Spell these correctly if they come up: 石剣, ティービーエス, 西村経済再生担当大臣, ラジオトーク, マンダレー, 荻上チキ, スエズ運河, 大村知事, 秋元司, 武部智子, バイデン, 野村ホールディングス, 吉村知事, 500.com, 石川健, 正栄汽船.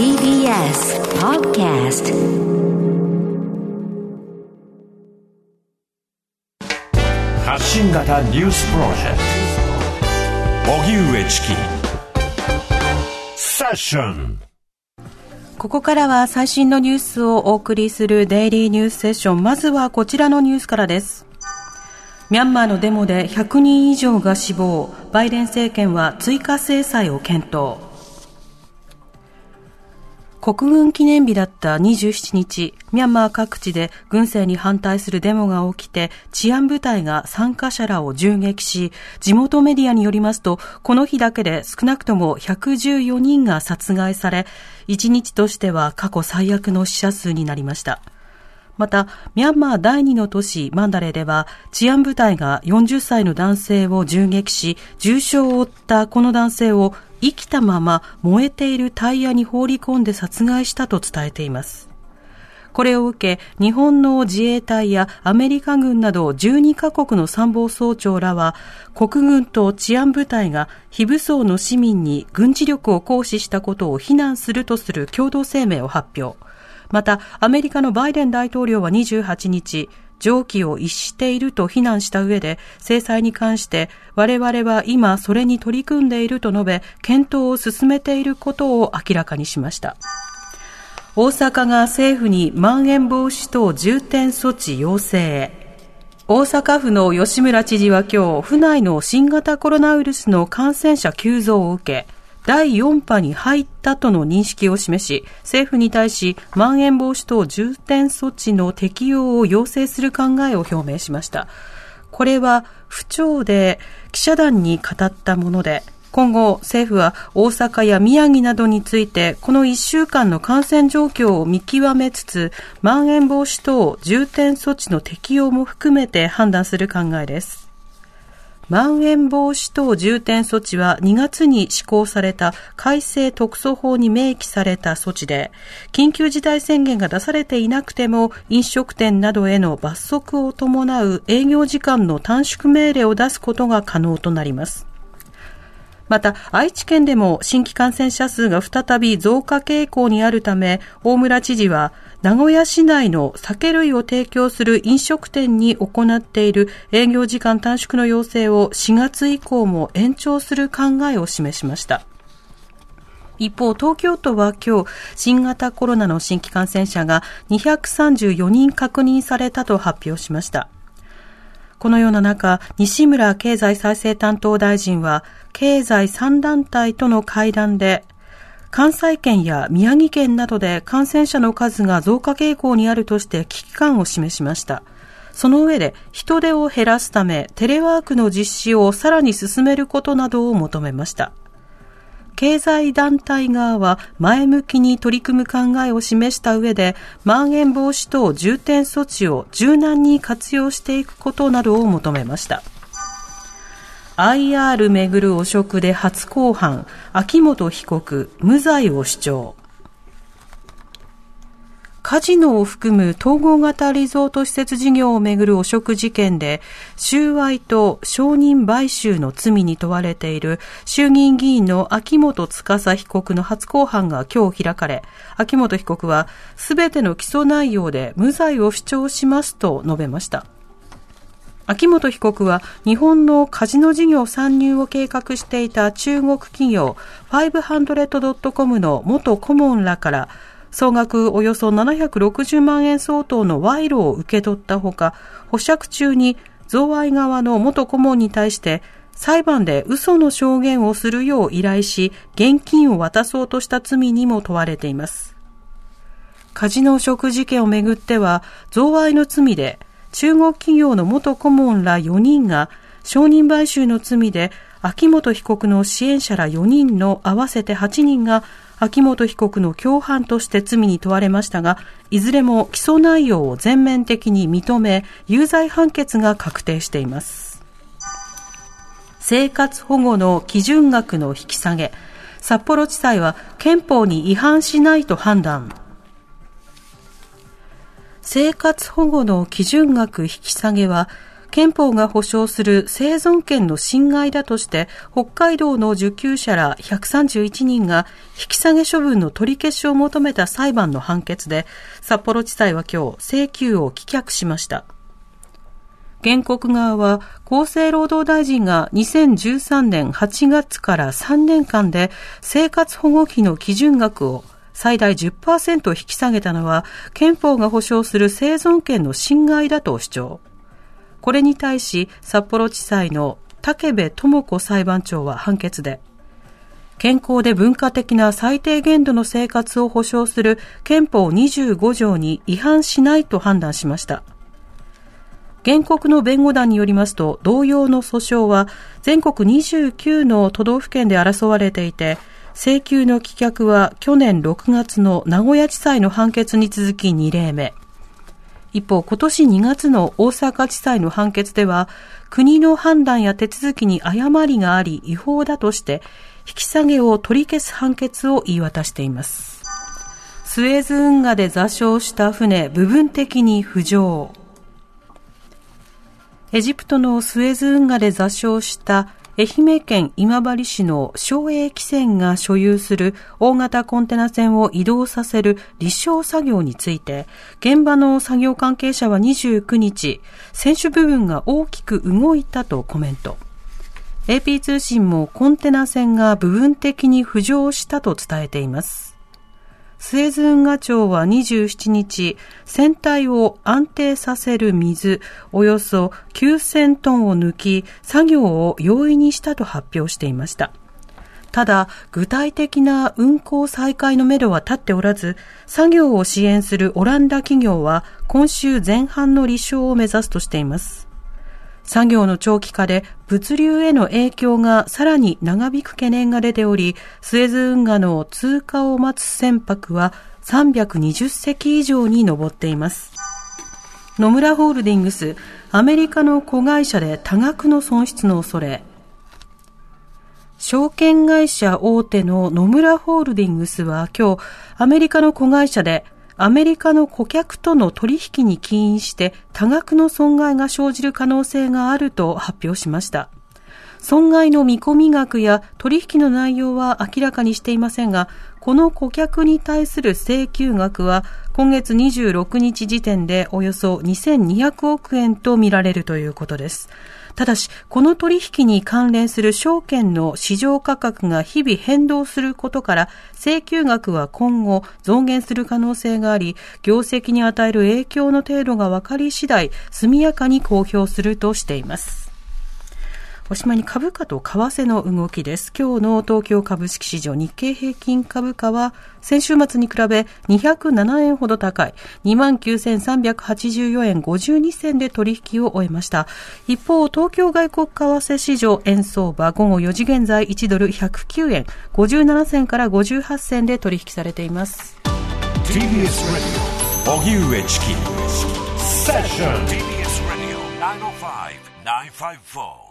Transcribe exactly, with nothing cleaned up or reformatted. ティービーエス Podcast。 発信型ニュースプロジェクト荻上チキセッション。ここからは最新のニュースをお送りするデイリーニュースセッション。まずはこちらのニュースからです。ミャンマーのデモでひゃくにん以上が死亡、バイデン政権は追加制裁を検討。国軍記念日だったにじゅうしちにち、ミャンマー各地で軍政に反対するデモが起きて、治安部隊が参加者らを銃撃し、地元メディアによりますと、この日だけで少なくともひゃくじゅうよにんが殺害され、いちにちとしては過去最悪の死者数になりました。また、ミャンマー第二の都市マンダレーでは、治安部隊がよんじゅっさいの男性を銃撃し、重傷を負ったこの男性を、生きたまま燃えているタイヤに放り込んで殺害したと伝えています。これを受け、日本の自衛隊やアメリカ軍などじゅうにかこくの参謀総長らは、国軍と治安部隊が非武装の市民に軍事力を行使したことを非難するとする共同声明を発表。また、アメリカのバイデン大統領はにじゅうはちにち、常軌を逸していると非難した上で、制裁に関して我々は今それに取り組んでいると述べ、検討を進めていることを明らかにしました。大阪が政府にまん延防止等重点措置要請へ。大阪府の吉村知事は今日、府内の新型コロナウイルスの感染者急増を受け、だいよんはに入ったとの認識を示し、政府に対しまん延防止等重点措置の適用を要請する考えを表明しました。これは府庁で記者団に語ったもので、今後政府は大阪や宮城などについてこのいっしゅうかんの感染状況を見極めつつ、まん延防止等重点措置の適用も含めて判断する考えです。まん延防止等重点措置はにがつに施行された改正特措法に明記された措置で、緊急事態宣言が出されていなくても飲食店などへの罰則を伴う営業時間の短縮命令を出すことが可能となります。また、愛知県でも新規感染者数が再び増加傾向にあるため、大村知事は名古屋市内の酒類を提供する飲食店に行っている営業時間短縮の要請をしがつ以降も延長する考えを示しました。一方、東京都は今日、新型コロナの新規感染者がにひゃくさんじゅうよにん確認されたと発表しました。このような中、西村経済再生担当大臣は、経済さん団体との会談で、関西圏や宮城県などで感染者の数が増加傾向にあるとして危機感を示しました。その上で、人手を減らすため、テレワークの実施をさらに進めることなどを求めました。経済団体側は前向きに取り組む考えを示した上で、まん延防止等重点措置を柔軟に活用していくことなどを求めました。アイアール 巡る汚職で初公判、秋元被告、無罪を主張。カジノを含む統合型リゾート施設事業をめぐる汚職事件で、収賄と証人買収の罪に問われている衆議院議員の秋元司被告の初公判が今日開かれ、秋元被告はすべての起訴内容で無罪を主張しますと述べました。秋元被告は日本のカジノ事業参入を計画していた中国企業 ファイブハンドレッドドットコム の元顧問らから総額およそななひゃくろくじゅうまんえん相当の賄賂を受け取ったほか、保釈中に贈賄側の元顧問に対して裁判で嘘の証言をするよう依頼し、現金を渡そうとした罪にも問われています。カジノ汚職事件をめぐっては、贈賄の罪で中国企業の元顧問らよにんが、証人買収の罪で秋元被告の支援者らよにんの合わせてはちにんが秋元被告の共犯として罪に問われましたが、いずれも起訴内容を全面的に認め、有罪判決が確定しています。生活保護の基準額の引き下げ、札幌地裁は憲法に違反しないと判断。生活保護の基準額引き下げは憲法が保障する生存権の侵害だとして北海道の受給者らひゃくさんじゅういちにんが引き下げ処分の取り消しを求めた裁判の判決で、札幌地裁は今日請求を棄却しました。原告側は厚生労働大臣がにせんじゅうさんねんはちがつからさんねんかんで生活保護費の基準額を最大 じゅっパーセント 引き下げたのは憲法が保障する生存権の侵害だと主張。これに対し札幌地裁の武部智子裁判長は判決で、健康で文化的な最低限度の生活を保障する憲法にじゅうごじょうに違反しないと判断しました。原告の弁護団によりますと、同様の訴訟は全国にじゅうきゅうの都道府県で争われていて、請求の棄却は去年ろくがつの名古屋地裁の判決に続きにれいめ。一方、今年にがつの大阪地裁の判決では、国の判断や手続きに誤りがあり違法だとして、引き下げを取り消す判決を言い渡しています。スエズ運河で座礁した船、部分的に浮上。エジプトのスエズ運河で座礁した愛媛県今治市の正栄汽船が所有する大型コンテナ船を移動させる立証作業について、現場の作業関係者はにじゅうくにち、船首部分が大きく動いたとコメント。 エーピー 通信もコンテナ船が部分的に浮上したと伝えています。スエズ運河庁はにじゅうしちにち、船体を安定させる水およそきゅうせんトンを抜き、作業を容易にしたと発表していました。ただ、具体的な運航再開のめどは立っておらず、作業を支援するオランダ企業は今週前半の立証を目指すとしています。作業の長期化で物流への影響がさらに長引く懸念が出ており、スエズ運河の通過を待つ船舶はさんびゃくにじゅっせき以上に上っています。野村ホールディングス、アメリカの子会社で多額の損失の恐れ。証券会社大手の野村ホールディングスは今日、アメリカの子会社でアメリカの顧客との取引に起因して多額の損害が生じる可能性があると発表しました。損害の見込み額や取引の内容は明らかにしていませんが、この顧客に対する請求額は今月にじゅうろくにち時点でおよそにせんにひゃくおくえんと見られるということです。ただし、この取引に関連する証券の市場価格が日々変動することから、請求額は今後増減する可能性があり、業績に与える影響の程度が分かり次第、速やかに公表するとしています。おしまいに株価と為替の動きです。今日の東京株式市場、日経平均株価は先週末に比べにひゃくななえんほど高い にまんきゅうせんさんびゃくはちじゅうよえんごじゅうにせんで取引を終えました。一方、東京外国為替市場、円相場午後よじ現在いちドルひゃくきゅうえんごじゅうななせんからごじゅうはっせんで取引されています。 ティービーエス レディオ荻上チキセッション ティービーエス レディオ きゅうまるご きゅうごよん